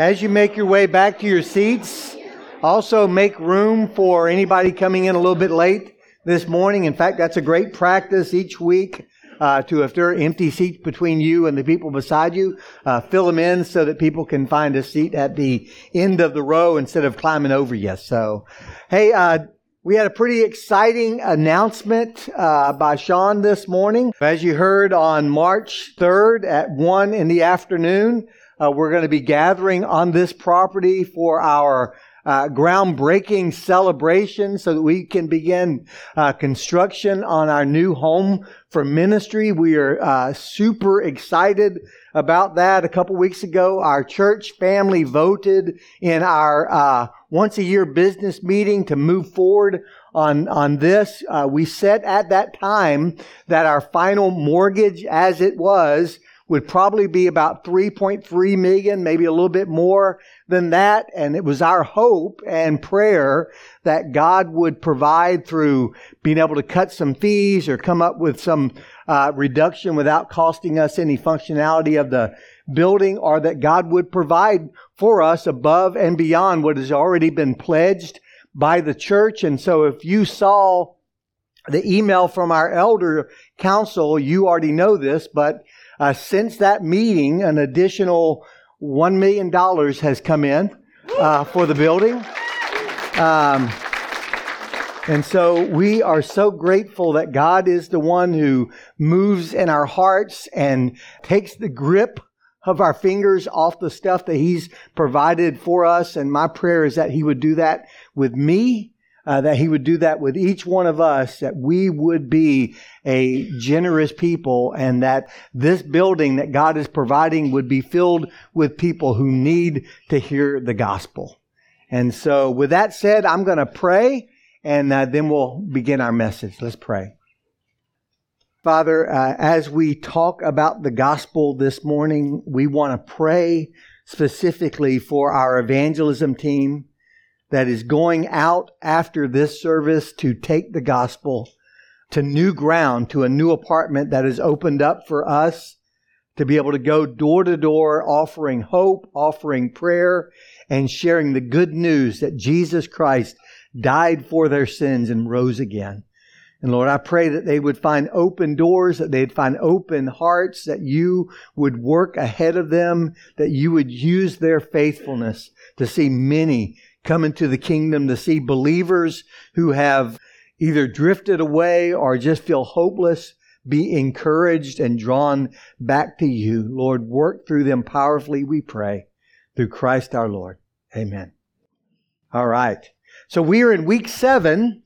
As you make your way back to your seats, also make room for anybody coming in a little bit late this morning. In fact, that's a great practice each week to, if there are empty seats between you and the people beside you, fill them in so that people can find a seat at the end of the row instead of climbing over you. So, hey, we had a pretty exciting announcement by Sean this morning. As you heard, on March 3rd at 1 in the afternoon, we're going to be gathering on this property for our groundbreaking celebration so that we can begin construction on our new home for ministry. We are super excited about that. A couple weeks ago, our church family voted in our once a year business meeting to move forward on this. We said at that time that our final mortgage as it was would probably be about $3.3 million, maybe a little bit more than that. And it was our hope and prayer that God would provide through being able to cut some fees or come up with some reduction without costing us any functionality of the building, or that God would provide for us above and beyond what has already been pledged by the church. And so if you saw the email from our elder council, you already know this, but since that meeting, an additional $1 million has come in for the building. And so we are so grateful that God is the one who moves in our hearts and takes the grip of our fingers off the stuff that He's provided for us. And my prayer is that He would do that with me, that He would do that with each one of us, that we would be a generous people, and that this building that God is providing would be filled with people who need to hear the gospel. And so with that said, I'm going to pray, and then we'll begin our message. Let's pray. Father, as we talk about the gospel this morning, we want to pray specifically for our evangelism team that is going out after this service to take the gospel to new ground, to a new apartment that is opened up for us to be able to go door to door, offering hope, offering prayer, and sharing the good news that Jesus Christ died for their sins and rose again. And Lord, I pray that they would find open doors, that they'd find open hearts, that You would work ahead of them, that You would use their faithfulness to see many come into the kingdom, to see believers who have either drifted away or just feel hopeless be encouraged and drawn back to You. Lord, work through them powerfully, we pray, through Christ our Lord. Amen. All right. So we are in week 7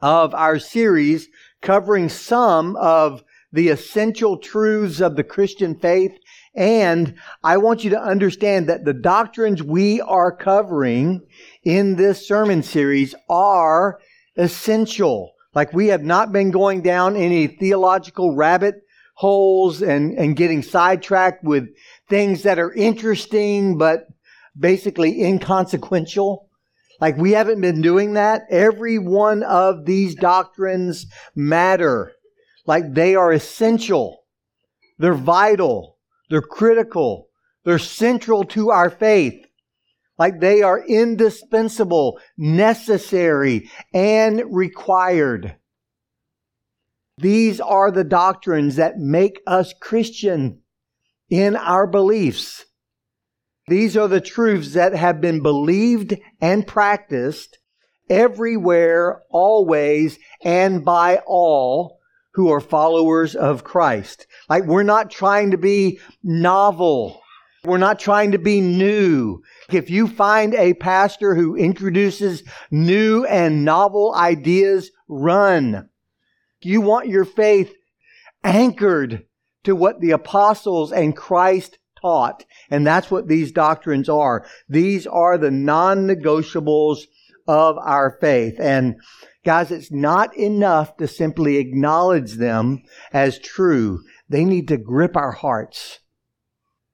of our series covering some of the essential truths of the Christian faith. And I want you to understand that the doctrines we are covering in this sermon series are essential. Like, we have not been going down any theological rabbit holes and getting sidetracked with things that are interesting but basically inconsequential. Like, we haven't been doing that. Every one of these doctrines matter. Like, they are essential. They're vital. They're critical. They're central to our faith. Like, they are indispensable, necessary, and required. These are the doctrines that make us Christian in our beliefs. These are the truths that have been believed and practiced everywhere, always, and by all who are followers of Christ. Like, we're not trying to be novel. We're not trying to be new. If you find a pastor who introduces new and novel ideas, run. You want your faith anchored to what the apostles and Christ taught. And that's what these doctrines are. These are the non-negotiables of our faith. And guys, it's not enough to simply acknowledge them as true. They need to grip our hearts,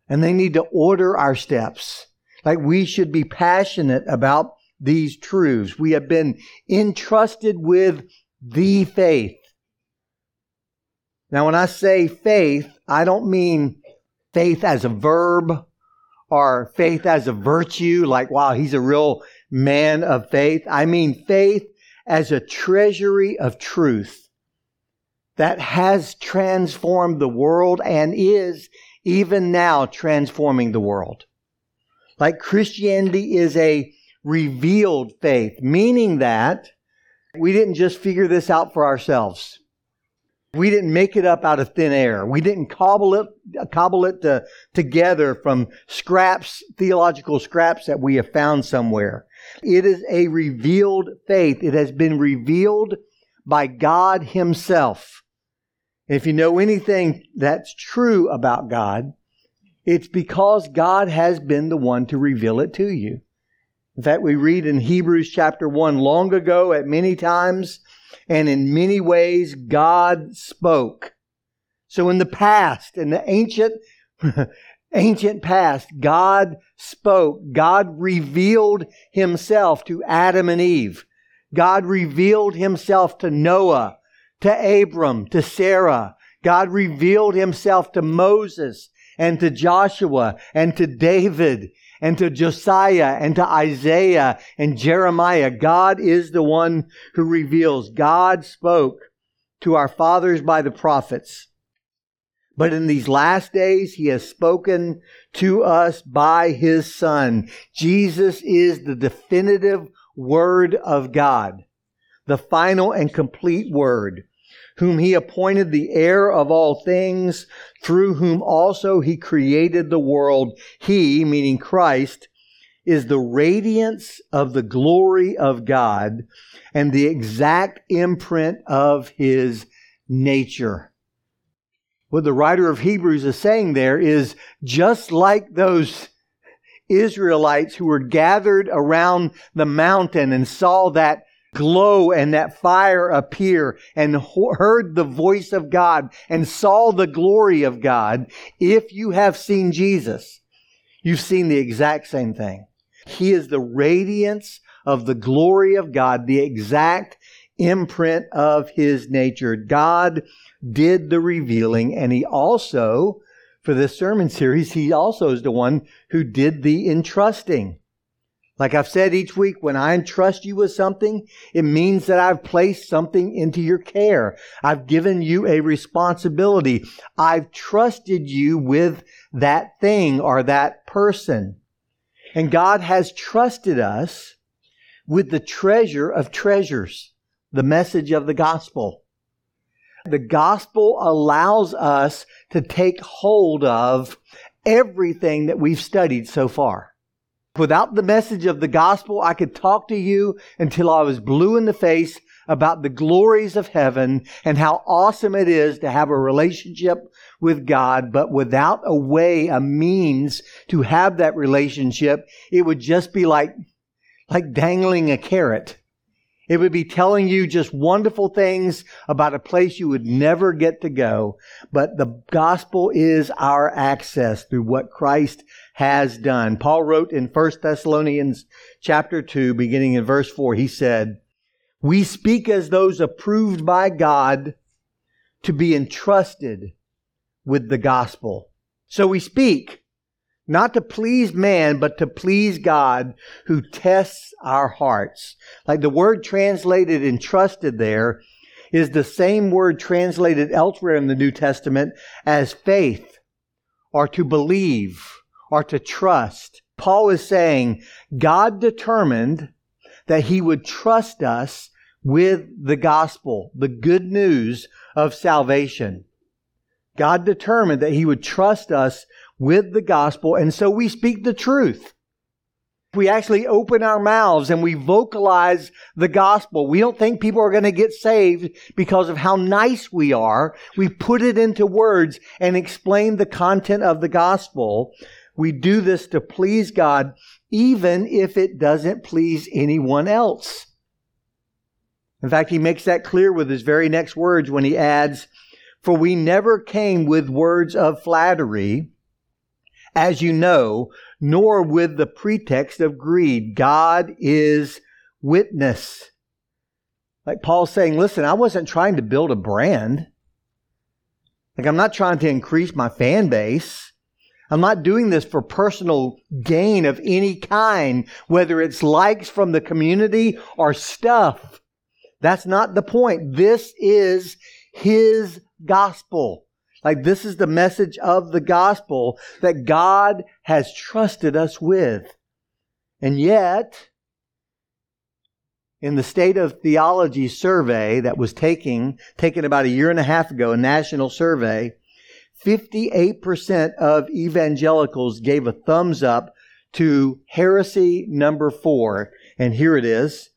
and they need to order our steps. Like, we should be passionate about these truths. We have been entrusted with the faith. Now, when I say faith, I don't mean faith as a verb or faith as a virtue, like, wow, he's a real man of faith. I mean faith as a treasury of truth that has transformed the world and is even now transforming the world. Like Christianity is a revealed faith, meaning that we didn't just figure this out for ourselves. We didn't make it up out of thin air. We didn't cobble it together from scraps, theological scraps that we have found somewhere. It is a revealed faith. It has been revealed by God Himself. If you know anything that's true about God, it's because God has been the one to reveal it to you. In fact, we read in Hebrews chapter 1, long ago at many times and in many ways God spoke. So in the past, in the ancient past, God spoke. God revealed Himself to Adam and Eve. God revealed Himself to Noah, to Abram, to Sarah. God revealed Himself to Moses and to Joshua and to David and to Josiah and to Isaiah and Jeremiah. God is the one who reveals. God spoke to our fathers by the prophets. But in these last days, He has spoken to us by His Son. Jesus is the definitive Word of God, the final and complete Word, whom He appointed the heir of all things, through whom also He created the world. He, meaning Christ, is the radiance of the glory of God and the exact imprint of His nature. What the writer of Hebrews is saying there is, just like those Israelites who were gathered around the mountain and saw that glow and that fire appear and heard the voice of God and saw the glory of God. If you have seen Jesus, you've seen the exact same thing. He is the radiance of the glory of God, the exact imprint of His nature. God did the revealing, and He also, for this sermon series, He also is the one who did the entrusting. Like I've said each week, when I entrust you with something, it means that I've placed something into your care. I've given you a responsibility. I've trusted you with that thing or that person. And God has trusted us with the treasure of treasures, the message of the gospel. The gospel allows us to take hold of everything that we've studied so far. Without the message of the gospel, I could talk to you until I was blue in the face about the glories of heaven and how awesome it is to have a relationship with God. But without a way, a means to have that relationship, it would just be like dangling a carrot. It would be telling you just wonderful things about a place you would never get to go. But the gospel is our access through what Christ has done. Paul wrote in 1 Thessalonians chapter 2, beginning in verse 4, he said, "We speak as those approved by God to be entrusted with the gospel." So we speak not to please man, but to please God who tests our hearts. Like the word translated entrusted there is the same word translated elsewhere in the New Testament as faith or to believe or to trust. Paul is saying God determined that He would trust us with the gospel, the good news of salvation. God determined that He would trust us with the gospel, and so we speak the truth. We actually open our mouths and we vocalize the gospel. We don't think people are going to get saved because of how nice we are. We put it into words and explain the content of the gospel. We do this to please God, even if it doesn't please anyone else. In fact, he makes that clear with his very next words when he adds, "For we never came with words of flattery, as you know, nor with the pretext of greed. God is witness." Like Paul's saying, listen, I wasn't trying to build a brand. Like I'm not trying to increase my fan base. I'm not doing this for personal gain of any kind, whether it's likes from the community or stuff. That's not the point. This is His gospel. Like, this is the message of the gospel that God has trusted us with. And yet, in the State of Theology survey that was taken about a year and a half ago, a national survey, 58% of evangelicals gave a thumbs up to heresy number 4. And here it is.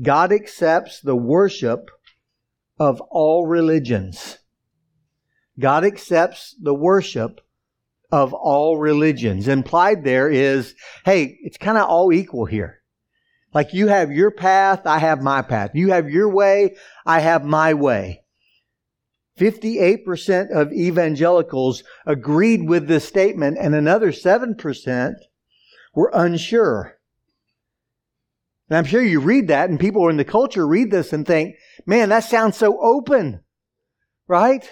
God accepts the worship of all religions. God accepts the worship of all religions. Implied there is, hey, it's kind of all equal here. Like, you have your path, I have my path. You have your way, I have my way. 58% of evangelicals agreed with this statement, and another 7% were unsure. And I'm sure you read that, and people in the culture read this and think, man, that sounds so open, right?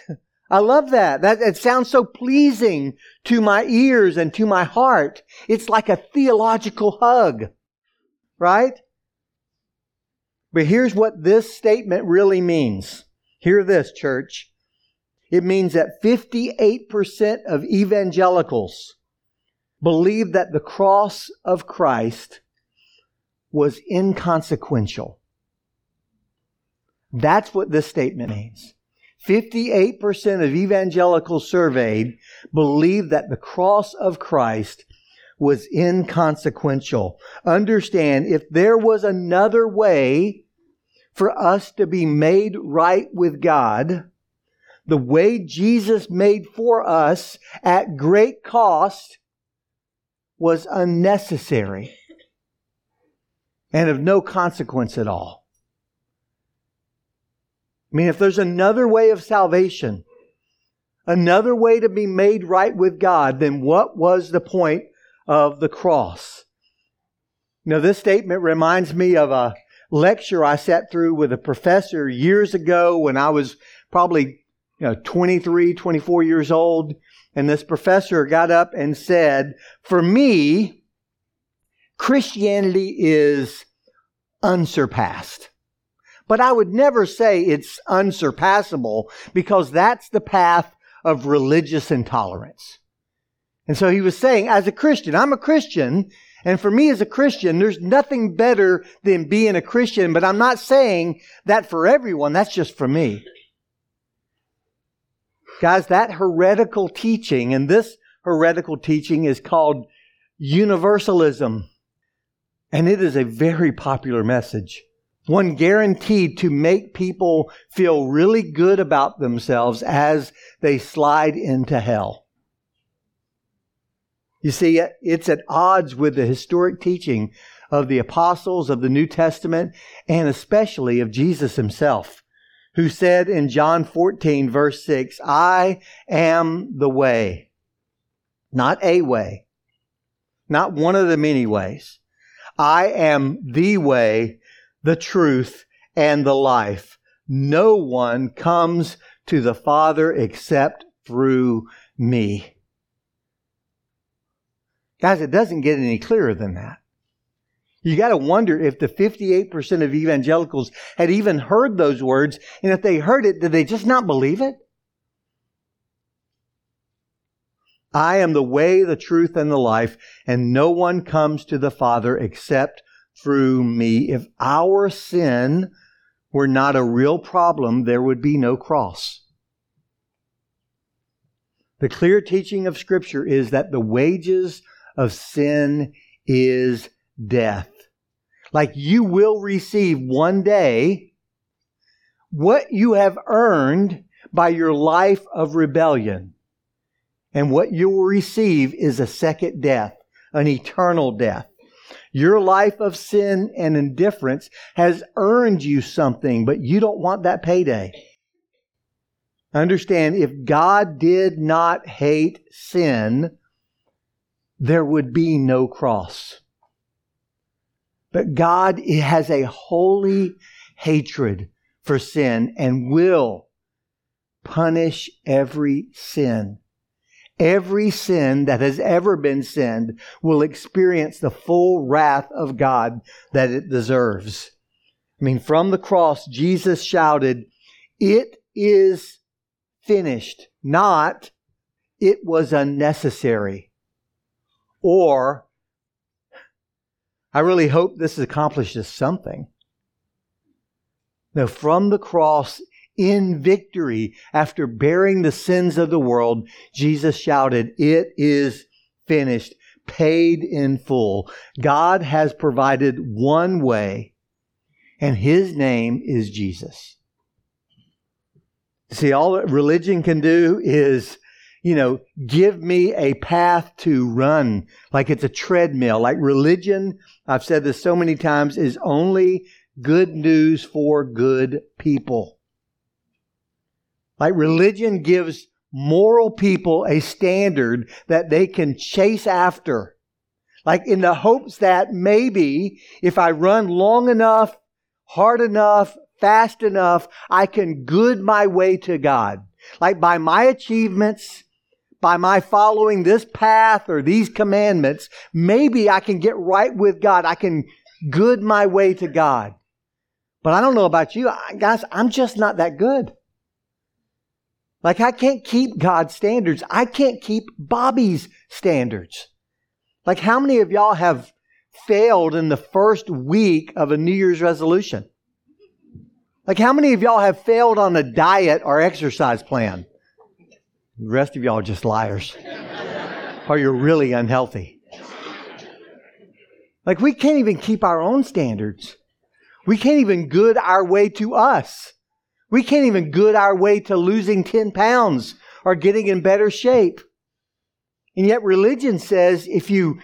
I love that. It sounds so pleasing to my ears and to my heart. It's like a theological hug, right? But here's what this statement really means. Hear this, church. It means that 58% of evangelicals believe that the cross of Christ was inconsequential. That's what this statement means. 58% of evangelicals surveyed believe that the cross of Christ was inconsequential. Understand, if there was another way for us to be made right with God, the way Jesus made for us at great cost was unnecessary and of no consequence at all. I mean, if there's another way of salvation, another way to be made right with God, then what was the point of the cross? You know, this statement reminds me of a lecture I sat through with a professor years ago when I was probably 23, 24 years old. And this professor got up and said, for me, Christianity is unsurpassed. But I would never say it's unsurpassable because that's the path of religious intolerance. And so he was saying, as a Christian, I'm a Christian, and for me as a Christian, there's nothing better than being a Christian, but I'm not saying that for everyone, that's just for me. Guys, that heretical teaching, and this heretical teaching is called universalism, and it is a very popular message. One guaranteed to make people feel really good about themselves as they slide into hell. You see, it's at odds with the historic teaching of the apostles of the New Testament and especially of Jesus himself, who said in John 14, verse 6, I am the way, not a way, not one of the many ways. I am the way, the truth, and the life. No one comes to the Father except through me. Guys, it doesn't get any clearer than that. You got to wonder if the 58% of evangelicals had even heard those words, and if they heard it, did they just not believe it? I am the way, the truth, and the life, and no one comes to the Father except through me. If our sin were not a real problem, there would be no cross. The clear teaching of Scripture is that the wages of sin is death. Like, you will receive one day what you have earned by your life of rebellion. And what you will receive is a second death, an eternal death. Your life of sin and indifference has earned you something, but you don't want that payday. Understand, if God did not hate sin, there would be no cross. But God has a holy hatred for sin and will punish every sin Every sin that has ever been sinned will experience the full wrath of God that it deserves. I mean, from the cross, Jesus shouted, "It is finished," not "it was unnecessary." Or, I really hope this accomplishes something. Now, from the cross, in victory, after bearing the sins of the world, Jesus shouted, "It is finished," paid in full. God has provided one way, and His name is Jesus. See, all that religion can do is, you know, give me a path to run, like it's a treadmill. Like religion, I've said this so many times, is only good news for good people. Like religion gives moral people a standard that they can chase after, like in the hopes that maybe if I run long enough, hard enough, fast enough, I can good my way to God. Like by my achievements, by my following this path or these commandments, maybe I can get right with God. I can good my way to God. But I don't know about you, guys, I'm just not that good. Like I can't keep God's standards. I can't keep Bobby's standards. Like how many of y'all have failed in the first week of a New Year's resolution? Like how many of y'all have failed on a diet or exercise plan? The rest of y'all are just liars. Or you're really unhealthy. Like we can't even keep our own standards. We can't even good our way to us. We can't even good our way to losing 10 pounds or getting in better shape. And yet religion says if you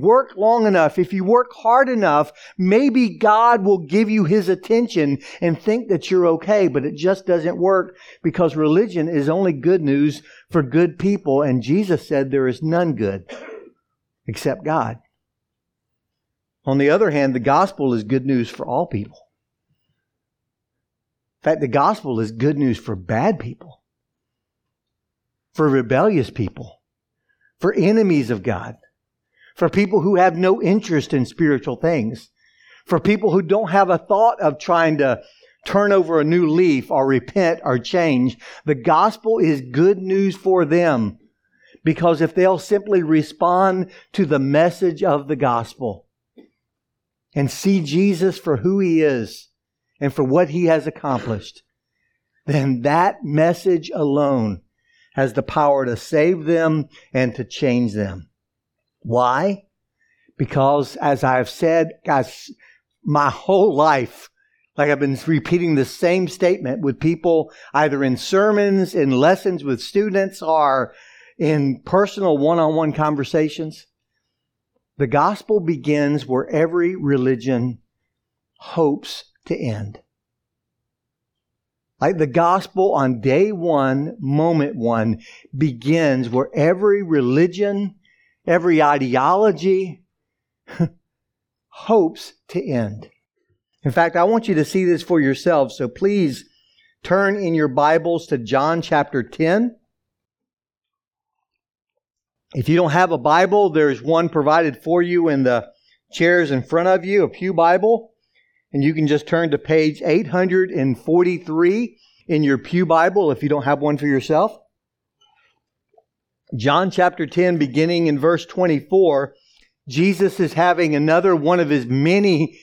work long enough, if you work hard enough, maybe God will give you His attention and think that you're okay. But it just doesn't work because religion is only good news for good people. And Jesus said there is none good except God. On the other hand, the gospel is good news for all people. In fact, the gospel is good news for bad people, for rebellious people, for enemies of God, for people who have no interest in spiritual things, for people who don't have a thought of trying to turn over a new leaf or repent or change. The gospel is good news for them because if they'll simply respond to the message of the gospel and see Jesus for who He is and for what He has accomplished, then that message alone has the power to save them and to change them. Why? Because as I've said, guys, my whole life, like I've been repeating the same statement with people, either in sermons, in lessons with students, or in personal one-on-one conversations. The gospel begins where every religion hopes to end. Like the gospel on day one, moment one, begins where every religion, every ideology hopes to end. In fact, I want you to see this for yourselves. So please turn in your Bibles to John chapter 10. If you don't have a Bible, there's one provided for you in the chairs in front of you, a pew Bible. And you can just turn to page 843 in your pew Bible if you don't have one for yourself. John chapter 10, beginning in verse 24, Jesus is having another one of His many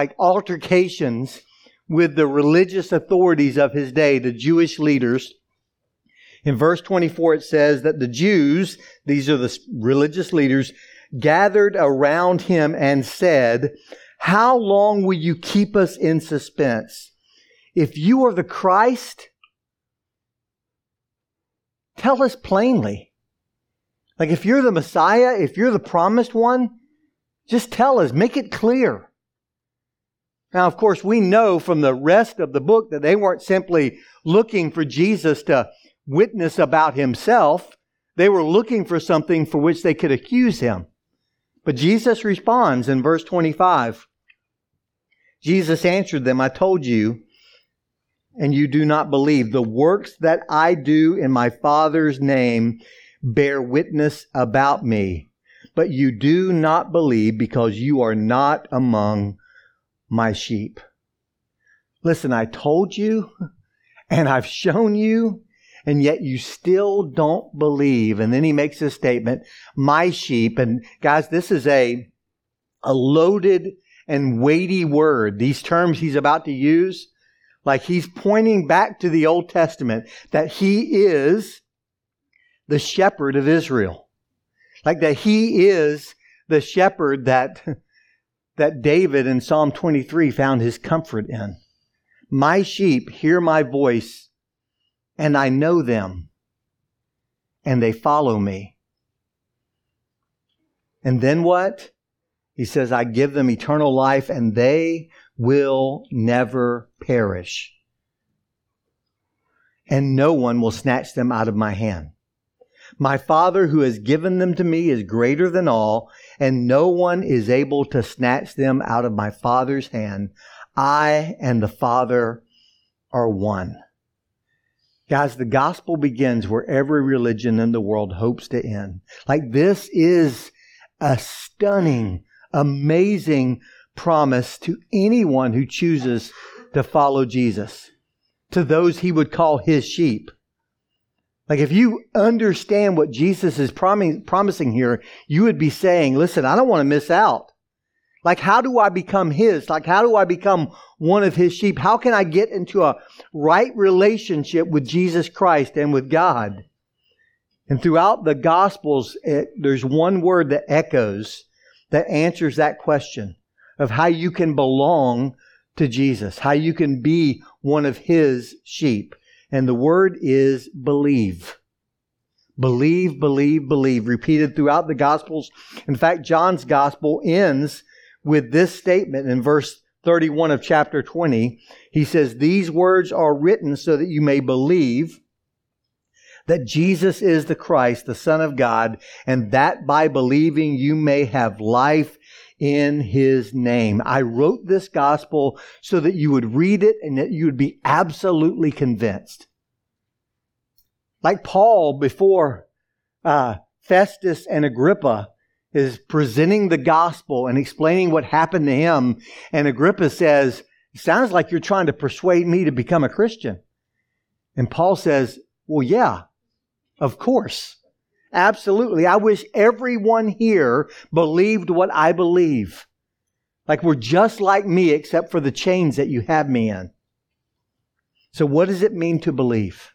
altercations with the religious authorities of His day, the Jewish leaders. In verse 24, it says that the Jews, these are the religious leaders, gathered around Him and said, "How long will you keep us in suspense? If you are the Christ, tell us plainly." Like if you're the Messiah, if you're the promised one, just tell us, make it clear. Now, of course, we know from the rest of the book that they weren't simply looking for Jesus to witness about Himself. They were looking for something for which they could accuse Him. But Jesus responds in verse 25. Jesus answered them, "I told you, and you do not believe. The works that I do in my Father's name bear witness about me, but you do not believe because you are not among my sheep. Listen, I told you and I've shown you, and yet you still don't believe. And then he makes this statement, my sheep. And guys, this is a loaded and weighty word. These terms he's about to use, like he's pointing back to the Old Testament, that he is the shepherd of Israel. Like that he is the shepherd that David in Psalm 23 found his comfort in. My sheep hear my voice, and I know them, and they follow me. And then what? He says, I give them eternal life, and they will never perish. And no one will snatch them out of my hand. My Father who has given them to me is greater than all, and no one is able to snatch them out of my Father's hand. I and the Father are one. Guys, the gospel begins where every religion in the world hopes to end. Like, this is a stunning, amazing promise to anyone who chooses to follow Jesus, to those he would call his sheep. Like, if you understand what Jesus is promising here, you would be saying, listen, I don't want to miss out. Like, how do I become his? Like, how do I become one of his sheep? How can I get into a right relationship with Jesus Christ and with God? And throughout the Gospels, there's one word that echoes, that answers that question of how you can belong to Jesus, how you can be one of his sheep. And the word is believe. Believe, believe, believe, repeated throughout the Gospels. In fact, John's Gospel ends with this statement in verse 31 of chapter 20. He says, these words are written so that you may believe that Jesus is the Christ, the Son of God, and that by believing you may have life in his name. I wrote this gospel so that you would read it and that you would be absolutely convinced. Like Paul before Festus and Agrippa is presenting the gospel and explaining what happened to him. And Agrippa says, it sounds like you're trying to persuade me to become a Christian. And Paul says, well, yeah, of course. Absolutely. I wish everyone here believed what I believe. Like, we're just like me except for the chains that you have me in. So what does it mean to believe?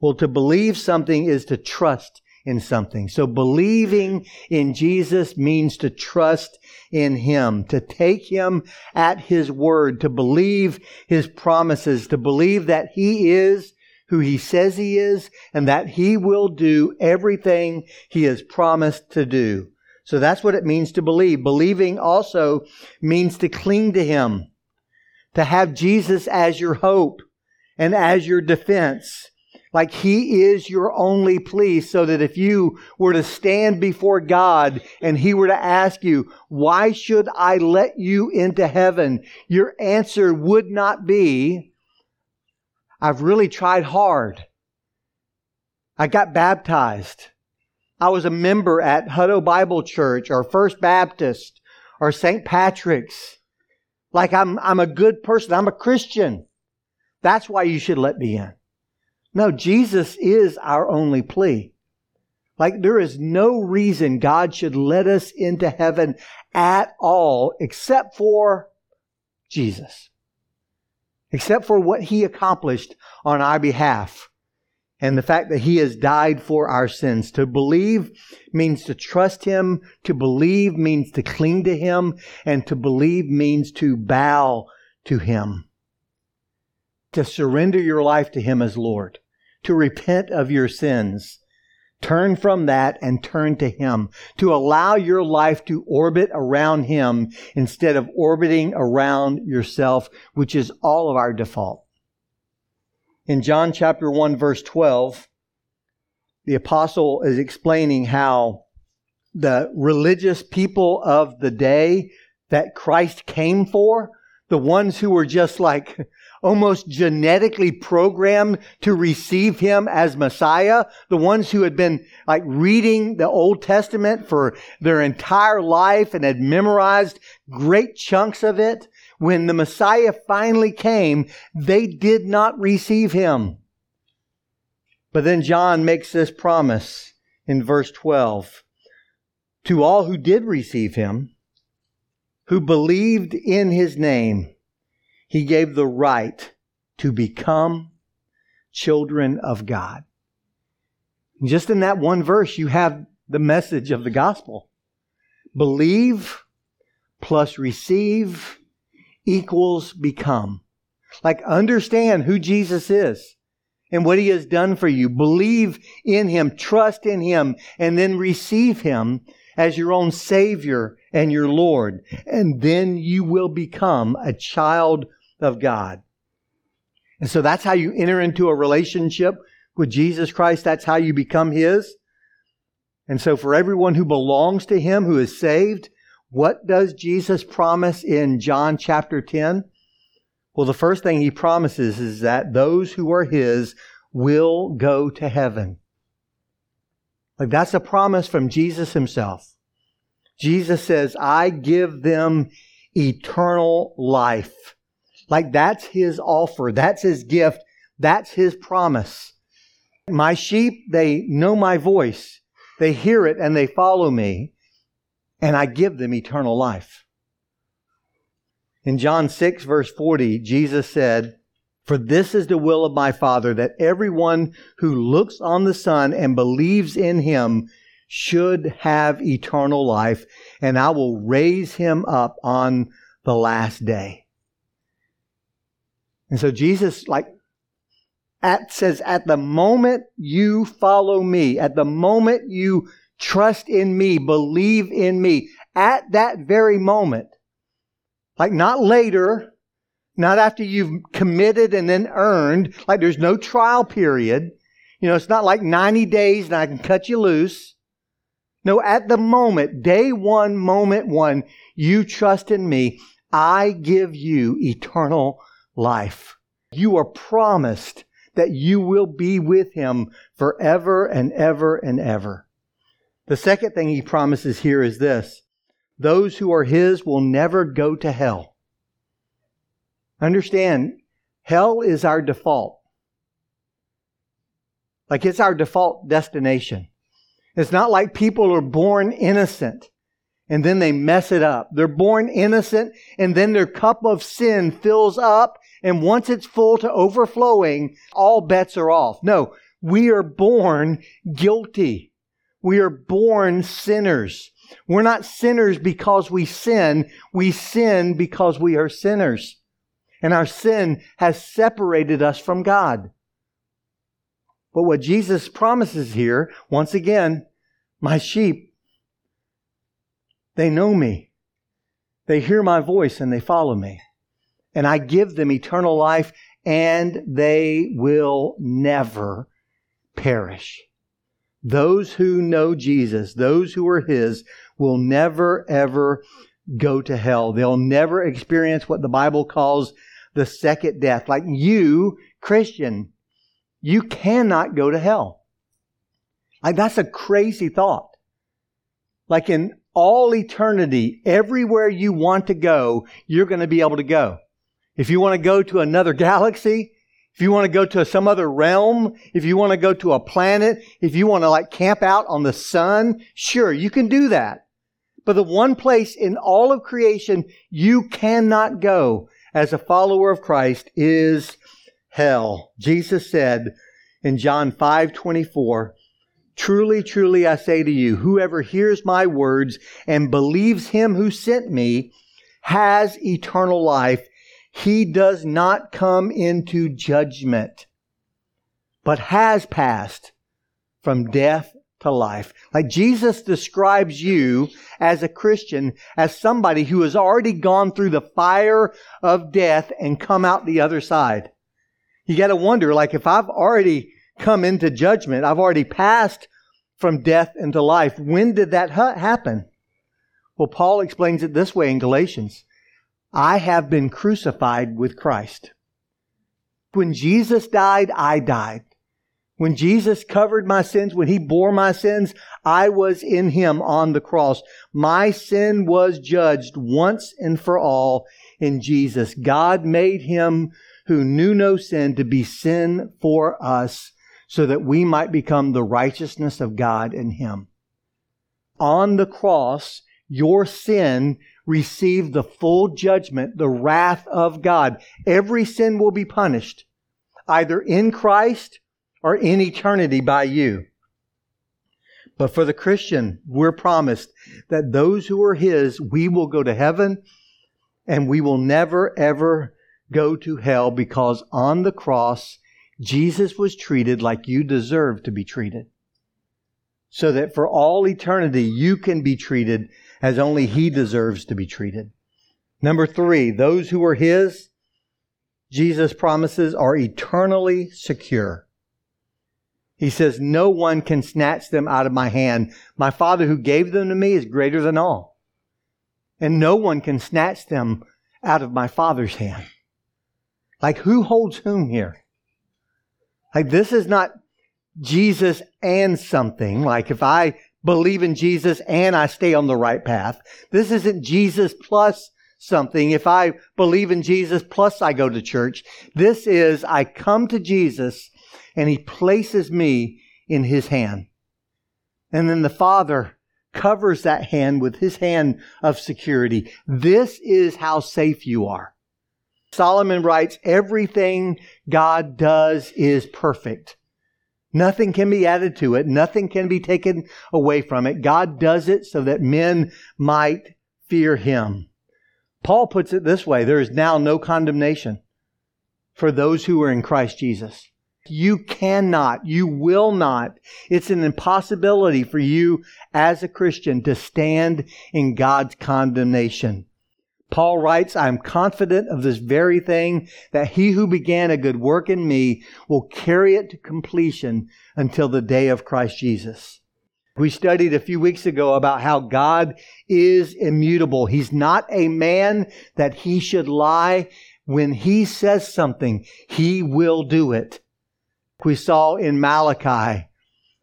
Well, to believe something is to trust in something. So believing in Jesus means to trust in him, to take him at his word, to believe his promises, to believe that he is who he says he is, and that he will do everything he has promised to do. So that's what it means to believe. Believing also means to cling to him, to have Jesus as your hope and as your defense. Like, he is your only pleas, so that if you were to stand before God and he were to ask you, why should I let you into heaven? Your answer would not be, I've really tried hard. I got baptized. I was a member at Hutto Bible Church or First Baptist or St. Patrick's. Like, I'm a good person. I'm a Christian. That's why you should let me in. No, Jesus is our only plea. Like, there is no reason God should let us into heaven at all except for Jesus. Except for what he accomplished on our behalf and the fact that he has died for our sins. To believe means to trust him. To believe means to cling to him. And to believe means to bow to him. To surrender your life to him as Lord. To repent of your sins. Turn from that and turn to him. To allow your life to orbit around him instead of orbiting around yourself, which is all of our default. In John chapter 1, verse 12, the apostle is explaining how the religious people of the day that Christ came for, the ones who were just like almost genetically programmed to receive him as Messiah, the ones who had been like reading the Old Testament for their entire life and had memorized great chunks of it, when the Messiah finally came, they did not receive him. But then John makes this promise in verse 12. To all who did receive him, who believed in his name, he gave the right to become children of God. And just in that one verse, you have the message of the gospel. Believe plus receive equals become. Like, understand who Jesus is and what he has done for you. Believe in him, trust in him, and then receive him as your own Savior and your Lord. And then you will become a child of God. And so that's how you enter into a relationship with Jesus Christ. That's how you become his. And so for everyone who belongs to him, who is saved, what does Jesus promise in John chapter 10? Well, the first thing he promises is that those who are his will go to heaven. Like, that's a promise from Jesus himself. Jesus says, I give them eternal life. Like, that's his offer. That's his gift. That's his promise. My sheep, they know my voice. They hear it and they follow me. And I give them eternal life. In John 6, verse 40, Jesus said, for this is the will of my Father, that everyone who looks on the Son and believes in him should have eternal life, and I will raise him up on the last day. And so Jesus says, at the moment you follow me, at the moment you trust in me, believe in me, at that very moment, like not later, not after you've committed and then earned. Like, there's no trial period. You know, it's not like 90 days and I can cut you loose. No, at the moment, day one, moment one, you trust in me. I give you eternal life. You are promised that you will be with him forever and ever and ever. The second thing he promises here is this. Those who are his will never go to hell. Understand, hell is our default. Like, it's our default destination. It's not like people are born innocent and then they mess it up. They're born innocent and then their cup of sin fills up, and once it's full to overflowing, all bets are off. No, we are born guilty. We are born sinners. We're not sinners because we sin. We sin because we are sinners. And our sin has separated us from God. But what Jesus promises here, once again, my sheep, they know me. They hear my voice and they follow me. And I give them eternal life, and they will never perish. Those who know Jesus, those who are his, will never, ever go to hell. They'll never experience what the Bible calls the second death. Like, you, Christian, you cannot go to hell. Like, that's a crazy thought. Like, in all eternity, everywhere you want to go, you're going to be able to go. If you want to go to another galaxy, if you want to go to some other realm, if you want to go to a planet, if you want to camp out on the sun, sure, you can do that. But the one place in all of creation you cannot go as a follower of Christ is hell. Jesus said in John 5:24, truly, truly, I say to you, whoever hears my words and believes him who sent me has eternal life. He does not come into judgment, but has passed from death to life. Like, Jesus describes you as a Christian as somebody who has already gone through the fire of death and come out the other side. You got to wonder, like, if I've already come into judgment, I've already passed from death into life, when did that happen? Well, Paul explains it this way in Galatians. I have been crucified with Christ. When Jesus died, I died. When Jesus covered my sins, when He bore my sins, I was in Him on the cross. My sin was judged once and for all in Jesus. God made Him who knew no sin to be sin for us so that we might become the righteousness of God in Him. On the cross, your sin received the full judgment, the wrath of God. Every sin will be punished, either in Christ or in eternity by you. But for the Christian, we're promised that those who are His, we will go to heaven and we will never, ever go to hell, because on the cross, Jesus was treated like you deserve to be treated, so that for all eternity, you can be treated as only He deserves to be treated. Number three, those who are His, Jesus promises, are eternally secure. He says, "No one can snatch them out of my hand. My Father who gave them to me is greater than all, and no one can snatch them out of my Father's hand." Like, who holds whom here? Like, this is not Jesus and something. Like, if I believe in Jesus and I stay on the right path. This isn't Jesus plus something. If I believe in Jesus plus I go to church. This is, I come to Jesus and He places me in His hand. And then the Father covers that hand with His hand of security. This is how safe you are. Solomon writes, everything God does is perfect. Nothing can be added to it. Nothing can be taken away from it. God does it so that men might fear Him. Paul puts it this way, there is now no condemnation for those who are in Christ Jesus. You cannot, you will not. It's an impossibility for you as a Christian to stand in God's condemnation. Paul writes, I am confident of this very thing, that He who began a good work in me will carry it to completion until the day of Christ Jesus. We studied a few weeks ago about how God is immutable. He's not a man that He should lie. When He says something, He will do it. We saw in Malachi,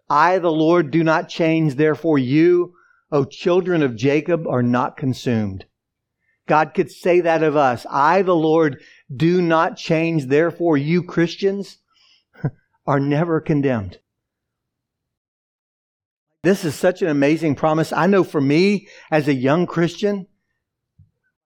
I, the Lord, do not change. Therefore you, O children of Jacob, are not consumed. God could say that of us. I, the Lord, do not change. Therefore, you Christians are never condemned. This is such an amazing promise. I know for me, as a young Christian,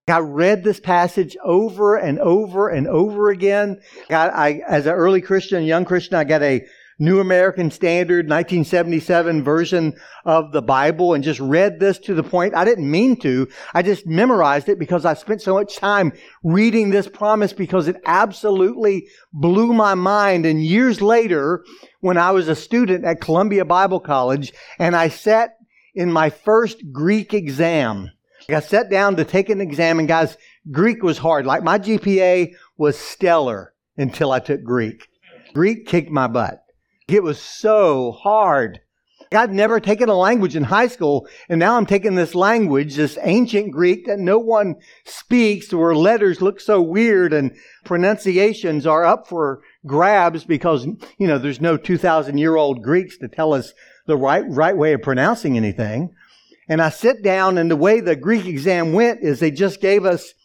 I read this passage over and over and over again. I as an early Christian, young Christian, I got a New American Standard 1977 version of the Bible and just read this to the point I didn't mean to. I just memorized it because I spent so much time reading this promise because it absolutely blew my mind. And years later, when I was a student at Columbia Bible College and I sat in my first Greek exam, I sat down to take an exam, and guys, Greek was hard. Like, my GPA was stellar until I took Greek. Greek kicked my butt. It was so hard. I'd never taken a language in high school, and now I'm taking this language, this ancient Greek that no one speaks, where letters look so weird and pronunciations are up for grabs because, you know, there's no 2,000-year-old Greeks to tell us the right way of pronouncing anything. And I sit down, and the way the Greek exam went is they just gave us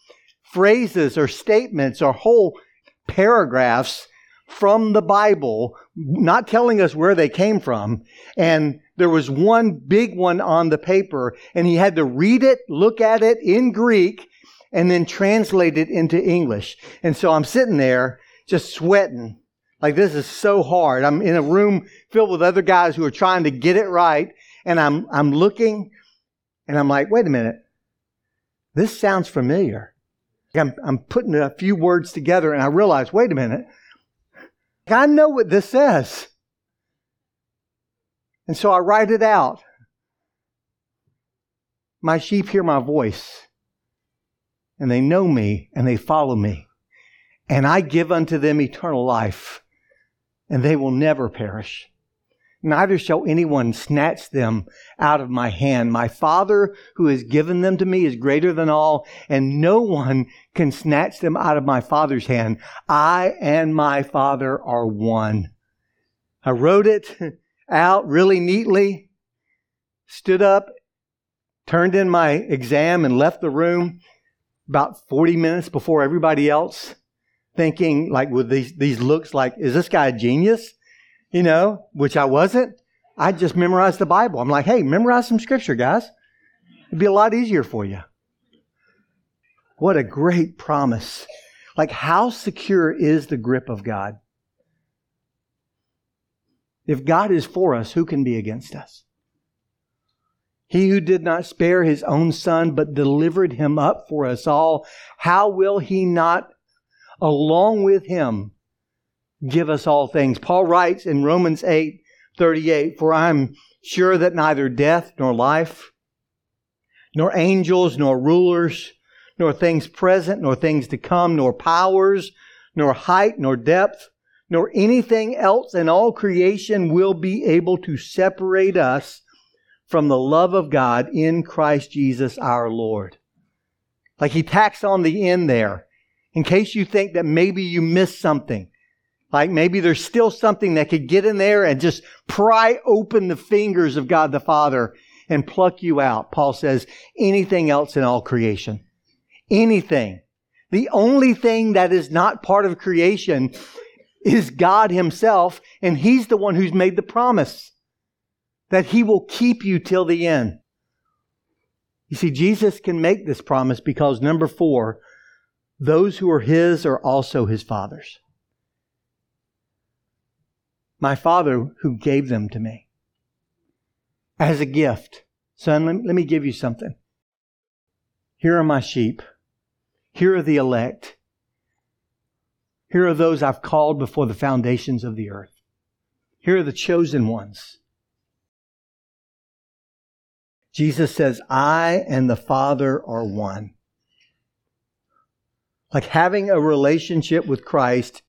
phrases or statements or whole paragraphs from the Bible, not telling us where they came from. And there was one big one on the paper, and he had to read it, look at it in Greek, and then translate it into English. And so I'm sitting there just sweating. Like, this is so hard. I'm in a room filled with other guys who are trying to get it right. And I'm looking, and I'm like, wait a minute. This sounds familiar. I'm putting a few words together, and I realize, wait a minute. I know what this says. And so I write it out. My sheep hear my voice, and they know me, and they follow me. And I give unto them eternal life, and they will never perish. neither shall anyone snatch them out of my hand. My Father who has given them to me is greater than all, and no one can snatch them out of my Father's hand. I and my Father are one. I wrote it out really neatly, stood up, turned in my exam, and left the room about 40 minutes before everybody else, thinking, like, with these looks like, is this guy a genius? You know, which I wasn't. I just memorized the Bible. I'm like, hey, memorize some scripture, guys. It'd be a lot easier for you. What a great promise. Like, how secure is the grip of God? If God is for us, who can be against us? He who did not spare his own son, but delivered him up for us all, how will he not, along with him, give us all things? Paul writes in Romans 8:38, for I am sure that neither death nor life, nor angels, nor rulers, nor things present, nor things to come, nor powers, nor height, nor depth, nor anything else in all creation will be able to separate us from the love of God in Christ Jesus our Lord. Like, he tacks on the end there, in case you think that maybe you missed something. Like, maybe there's still something that could get in there and just pry open the fingers of God the Father and pluck you out. Paul says, anything else in all creation. Anything. The only thing that is not part of creation is God himself, and he's the one who's made the promise that he will keep you till the end. You see, Jesus can make this promise because, number 4, those who are his are also his Father's. My Father who gave them to me as a gift. Son, let me give you something. Here are my sheep. Here are the elect. Here are those I've called before the foundations of the earth. Here are the chosen ones. Jesus says, I and the Father are one. Like, having a relationship with Christ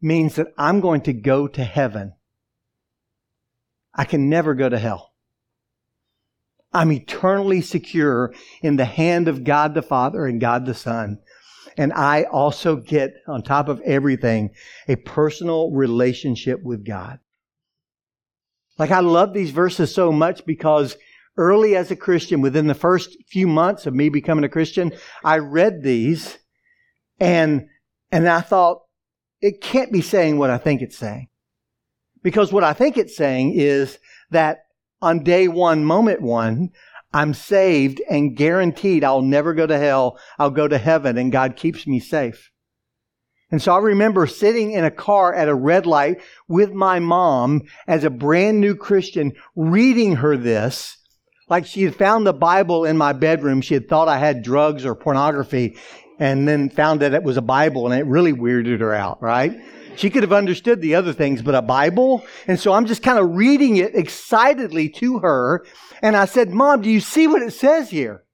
means that I'm going to go to heaven. I can never go to hell. I'm eternally secure in the hand of God the Father and God the Son. And I also get, on top of everything, a personal relationship with God. Like, I love these verses so much because early as a Christian, within the first few months of me becoming a Christian, I read these and I thought, it can't be saying what I think it's saying. Because what I think it's saying is that on day one, moment one, I'm saved and guaranteed I'll never go to hell. I'll go to heaven, and God keeps me safe. And so I remember sitting in a car at a red light with my mom as a brand new Christian, reading her this. Like, she had found the Bible in my bedroom. She had thought I had drugs or pornography, and then found that it was a Bible, and it really weirded her out, right? She could have understood the other things, but a Bible? And so I'm just kind of reading it excitedly to her, and I said, Mom, do you see what it says here?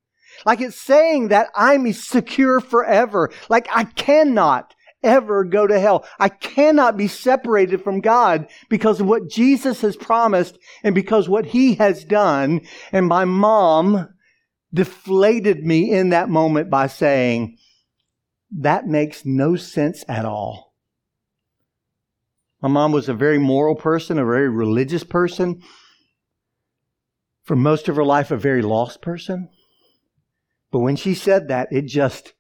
Like, it's saying that I'm secure forever. Like, I cannot ever go to hell. I cannot be separated from God because of what Jesus has promised and because what he has done. And my mom deflated me in that moment by saying, that makes no sense at all. My mom was a very moral person, a very religious person. For most of her life, a very lost person. But when she said that, it just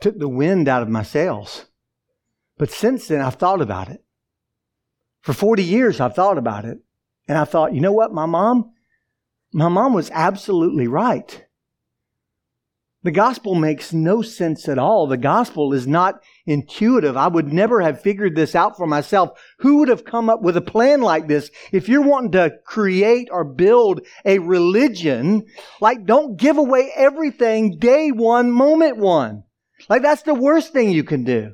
took the wind out of my sails. But since then, I've thought about it. For 40 years, I've thought about it. And I thought, you know what, my mom was absolutely right. The gospel makes no sense at all. The gospel is not intuitive. I would never have figured this out for myself. Who would have come up with a plan like this? If you're wanting to create or build a religion, like, don't give away everything day one, moment one. Like, that's the worst thing you can do.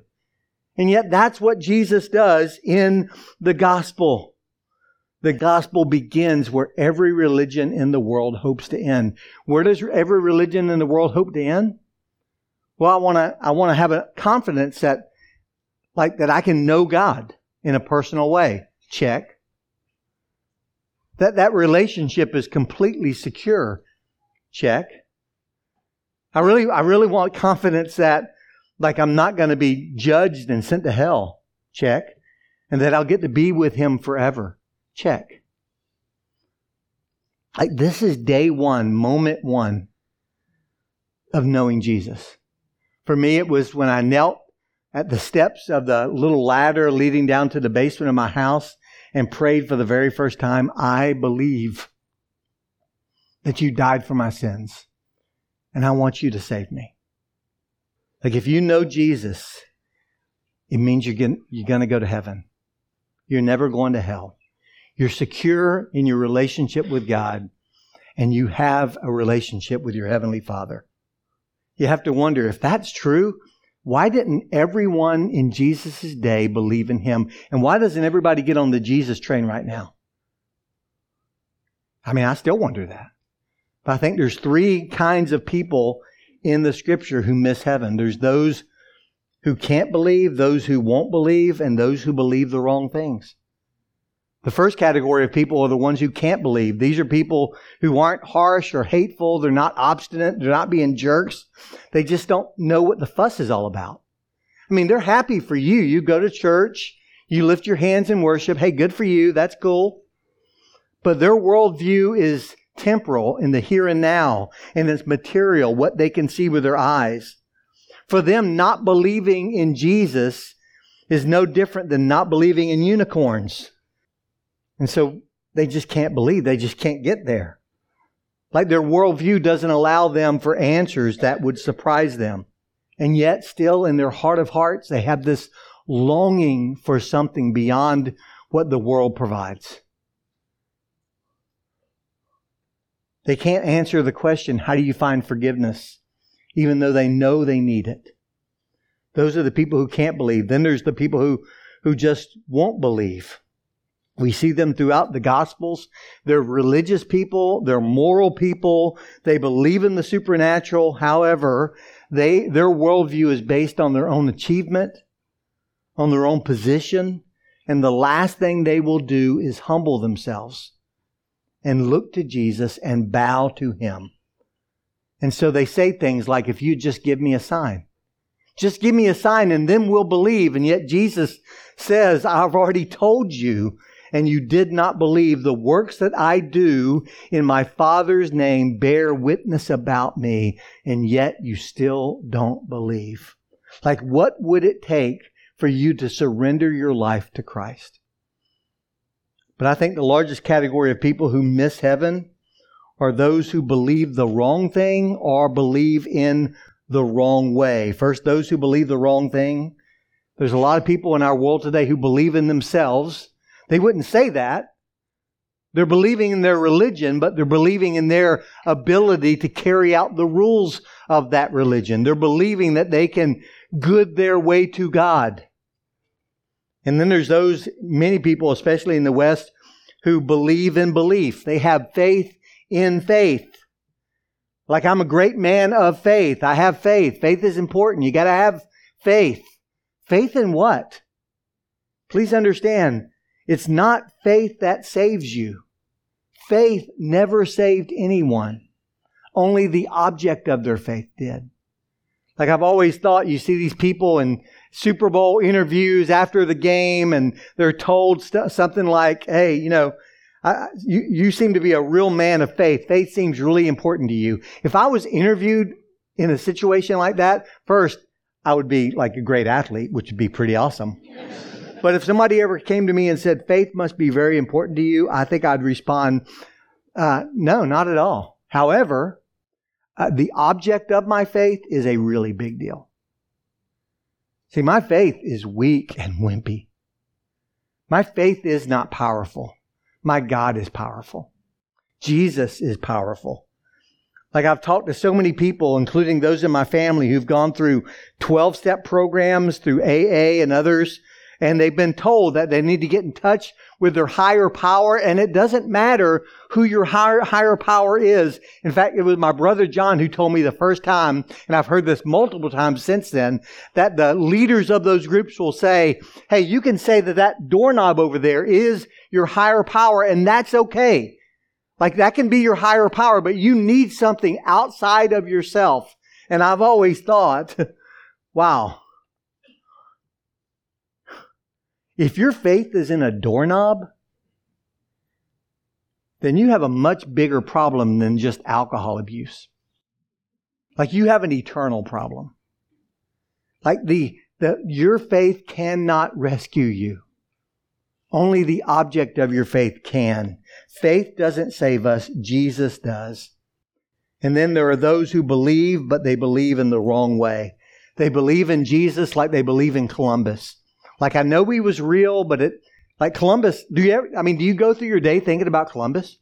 And yet that's what Jesus does in the gospel. The gospel begins where every religion in the world hopes to end. Where does every religion in the world hope to end? Well, I want to have a confidence that I can know God in a personal way. Check. That relationship is completely secure. Check. I really want confidence that, like, I'm not going to be judged and sent to hell. Check. And that I'll get to be with Him forever. Check. Like, this is day one, moment one of knowing Jesus. For me, it was when I knelt at the steps of the little ladder leading down to the basement of my house and prayed for the very first time, I believe that You died for my sins and I want You to save me. Like, if you know Jesus, it means you're going to go to heaven. You're never going to hell. You're secure in your relationship with God, and you have a relationship with your Heavenly Father. You have to wonder, if that's true, why didn't everyone in Jesus' day believe in Him? And why doesn't everybody get on the Jesus train right now? I mean, I still wonder that. But I think there's three kinds of people in the Scripture who miss heaven. There's those who can't believe, those who won't believe, and those who believe the wrong things. The first category of people are the ones who can't believe. These are people who aren't harsh or hateful. They're not obstinate. They're not being jerks. They just don't know what the fuss is all about. I mean, they're happy for you. You go to church. You lift your hands in worship. Hey, good for you. That's cool. But their worldview is temporal, in the here and now, and it's material, what they can see with their eyes. For them, not believing in Jesus is no different than not believing in unicorns. And so they just can't believe. They just can't get there. Like, their worldview doesn't allow them for answers that would surprise them. And yet still in their heart of hearts, they have this longing for something beyond what the world provides. They can't answer the question, how do you find forgiveness? Even though they know they need it. Those are the people who can't believe. Then there's the people who just won't believe. We see them throughout the Gospels. They're religious people. They're moral people. They believe in the supernatural. However, their worldview is based on their own achievement, on their own position. And the last thing they will do is humble themselves and look to Jesus and bow to Him. And so they say things like, if you just give me a sign. Just give me a sign and then we'll believe. And yet Jesus says, I've already told you, and you did not believe. The works that I do in my Father's name bear witness about me, and yet you still don't believe. Like, what would it take for you to surrender your life to Christ? But I think the largest category of people who miss heaven are those who believe the wrong thing or believe in the wrong way. First, those who believe the wrong thing. There's a lot of people in our world today who believe in themselves. They wouldn't say that. They're believing in their religion, but they're believing in their ability to carry out the rules of that religion. They're believing that they can good their way to God. And then there's those, many people, especially in the West, who believe in belief. They have faith in faith. Like, I'm a great man of faith. I have faith. Faith is important. You got to have faith. Faith in what? Please understand, it's not faith that saves you. Faith never saved anyone. Only the object of their faith did. Like, I've always thought, you see these people in Super Bowl interviews after the game, and they're told something like, hey, you know, you seem to be a real man of faith. Faith seems really important to you. If I was interviewed in a situation like that, first, I would be like a great athlete, which would be pretty awesome. But if somebody ever came to me and said, faith must be very important to you, I think I'd respond, no, not at all. However, the object of my faith is a really big deal. See, my faith is weak and wimpy. My faith is not powerful. My God is powerful. Jesus is powerful. Like, I've talked to so many people, including those in my family, who've gone through 12-step programs, through AA and others, and they've been told that they need to get in touch with their higher power, and it doesn't matter who your higher power is. In fact, it was my brother John who told me the first time, and I've heard this multiple times since then, that the leaders of those groups will say, hey, you can say that that doorknob over there is your higher power, and that's okay. Like, that can be your higher power, but you need something outside of yourself. And I've always thought, wow, if your faith is in a doorknob, then you have a much bigger problem than just alcohol abuse. Like, you have an eternal problem. Like, your faith cannot rescue you. Only the object of your faith can. Faith doesn't save us. Jesus does. And then there are those who believe, but they believe in the wrong way. They believe in Jesus like they believe in Columbus. Like, I know he was real, but Columbus, do you go through your day thinking about Columbus?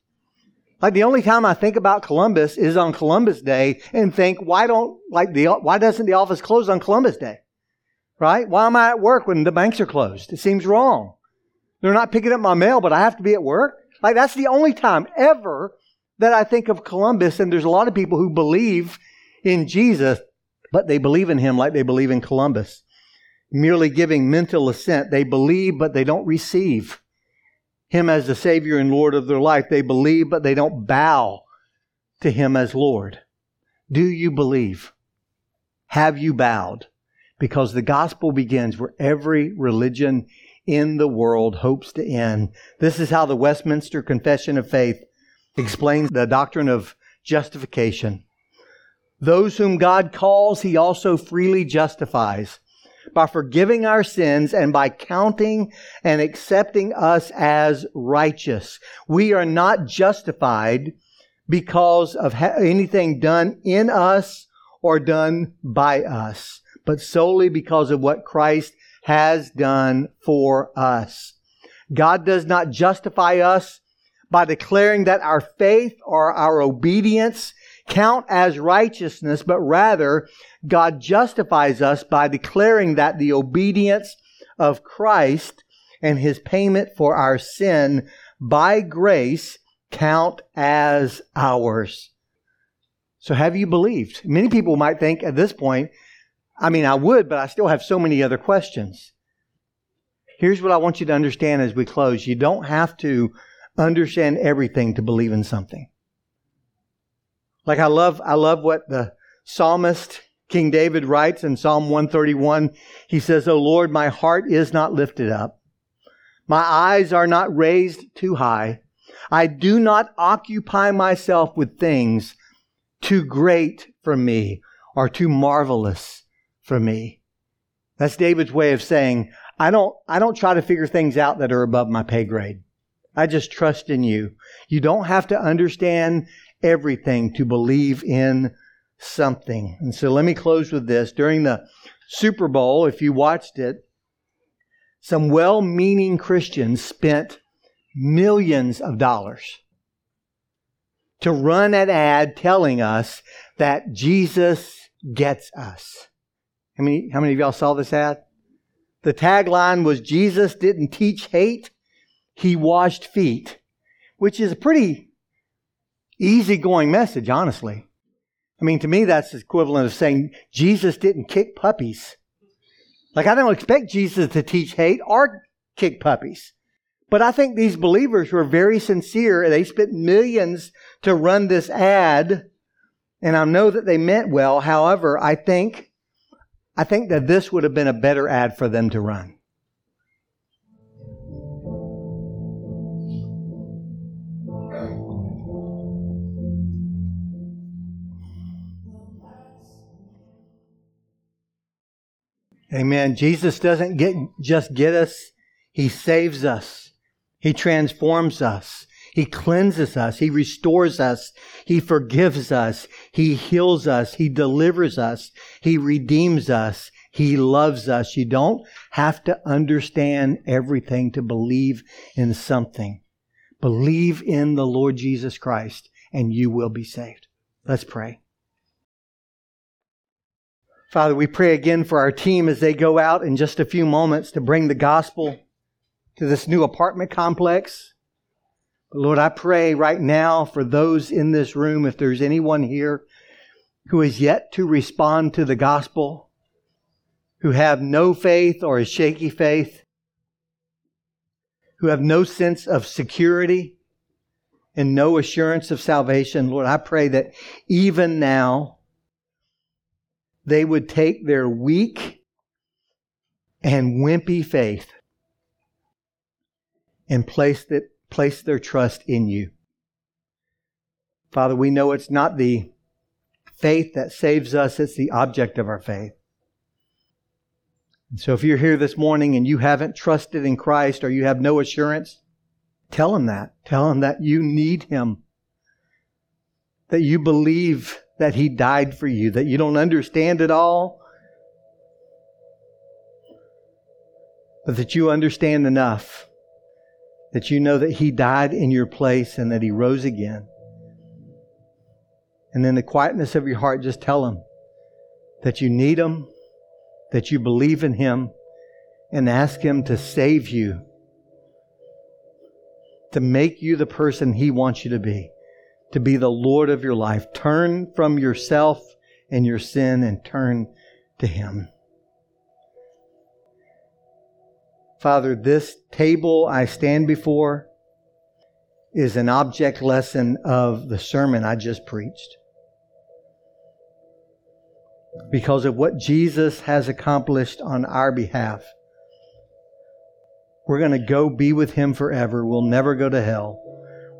Like, the only time I think about Columbus is on Columbus Day and think, why doesn't the office close on Columbus Day? Right? Why am I at work when the banks are closed? It seems wrong. They're not picking up my mail, but I have to be at work. Like, that's the only time ever that I think of Columbus. And there's a lot of people who believe in Jesus, but they believe in him like they believe in Columbus. Merely giving mental assent. They believe, but they don't receive him as the Savior and Lord of their life. They believe, but they don't bow to him as Lord. Do you believe? Have you bowed? Because the gospel begins where every religion in the world hopes to end. This is how the Westminster Confession of Faith explains the doctrine of justification. Those whom God calls, he also freely justifies by forgiving our sins and by counting and accepting us as righteous. We are not justified because of anything done in us or done by us, but solely because of what Christ has done for us. God does not justify us by declaring that our faith or our obedience count as righteousness, but rather God justifies us by declaring that the obedience of Christ and his payment for our sin by grace count as ours. So have you believed? Many people might think at this point, I would, but I still have so many other questions. Here's what I want you to understand as we close. You don't have to understand everything to believe in something. Like, I love what the psalmist, King David, writes in Psalm 131. He says, O Lord, my heart is not lifted up. My eyes are not raised too high. I do not occupy myself with things too great for me or too marvelous for me. That's David's way of saying, I don't try to figure things out that are above my pay grade. I just trust in you. You don't have to understand everything to believe in something. And so let me close with this. During the Super Bowl, if you watched it, some well-meaning Christians spent millions of dollars to run an ad telling us that Jesus gets us. How many of y'all saw this ad? The tagline was, Jesus didn't teach hate, he washed feet, which is a pretty easygoing message, honestly. To me, that's the equivalent of saying Jesus didn't kick puppies. Like, I don't expect Jesus to teach hate or kick puppies. But I think these believers were very sincere. They spent millions to run this ad, and I know that they meant well. However, I think that this would have been a better ad for them to run. Amen. Jesus doesn't just get us. He saves us. He transforms us. He cleanses us. He restores us. He forgives us. He heals us. He delivers us. He redeems us. He loves us. You don't have to understand everything to believe in something. Believe in the Lord Jesus Christ and you will be saved. Let's pray. Father, we pray again for our team as they go out in just a few moments to bring the gospel to this new apartment complex. But Lord, I pray right now for those in this room, if there's anyone here who is yet to respond to the gospel, who have no faith or a shaky faith, who have no sense of security and no assurance of salvation. Lord, I pray that even now, they would take their weak and wimpy faith and place their trust in you. Father, we know it's not the faith that saves us, it's the object of our faith. And so if you're here this morning and you haven't trusted in Christ or you have no assurance, tell Him that. Tell Him that you need Him, that you believe that He died for you, that you don't understand it all, but that you understand enough, that you know that He died in your place and that He rose again. And in the quietness of your heart, just tell Him that you need Him, that you believe in Him, and ask Him to save you, to make you the person He wants you to be. To be the Lord of your life. Turn from yourself and your sin and turn to Him. Father, this table I stand before is an object lesson of the sermon I just preached. Because of what Jesus has accomplished on our behalf, we're going to go be with Him forever. We'll never go to hell.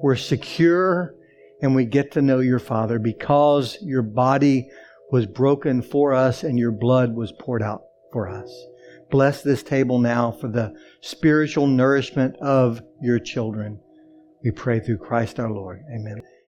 We're secure. And we get to know your Father because your body was broken for us and your blood was poured out for us. Bless this table now for the spiritual nourishment of your children. We pray through Christ our Lord. Amen.